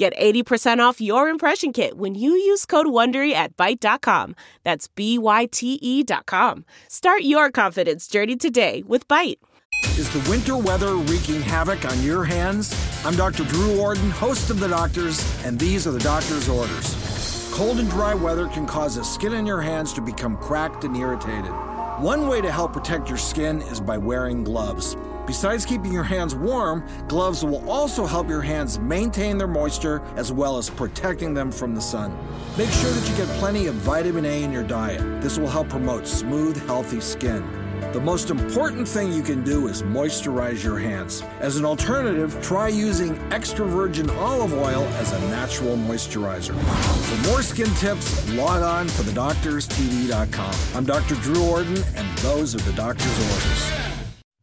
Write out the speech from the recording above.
Get 80% off your impression kit when you use code WONDERY at Byte.com. That's BYTE.com. Start your confidence journey today with Byte. Is the winter weather wreaking havoc on your hands? I'm Dr. Drew Ordon, host of The Doctors, and these are The Doctors' Orders. Cold and dry weather can cause the skin on your hands to become cracked and irritated. One way to help protect your skin is by wearing gloves. Besides keeping your hands warm, gloves will also help your hands maintain their moisture as well as protecting them from the sun. Make sure that you get plenty of vitamin A in your diet. This will help promote smooth, healthy skin. The most important thing you can do is moisturize your hands. As an alternative, try using extra virgin olive oil as a natural moisturizer. For more skin tips, log on to thedoctorstv.com. I'm Dr. Drew Ordon, and those are The Doctor's Orders.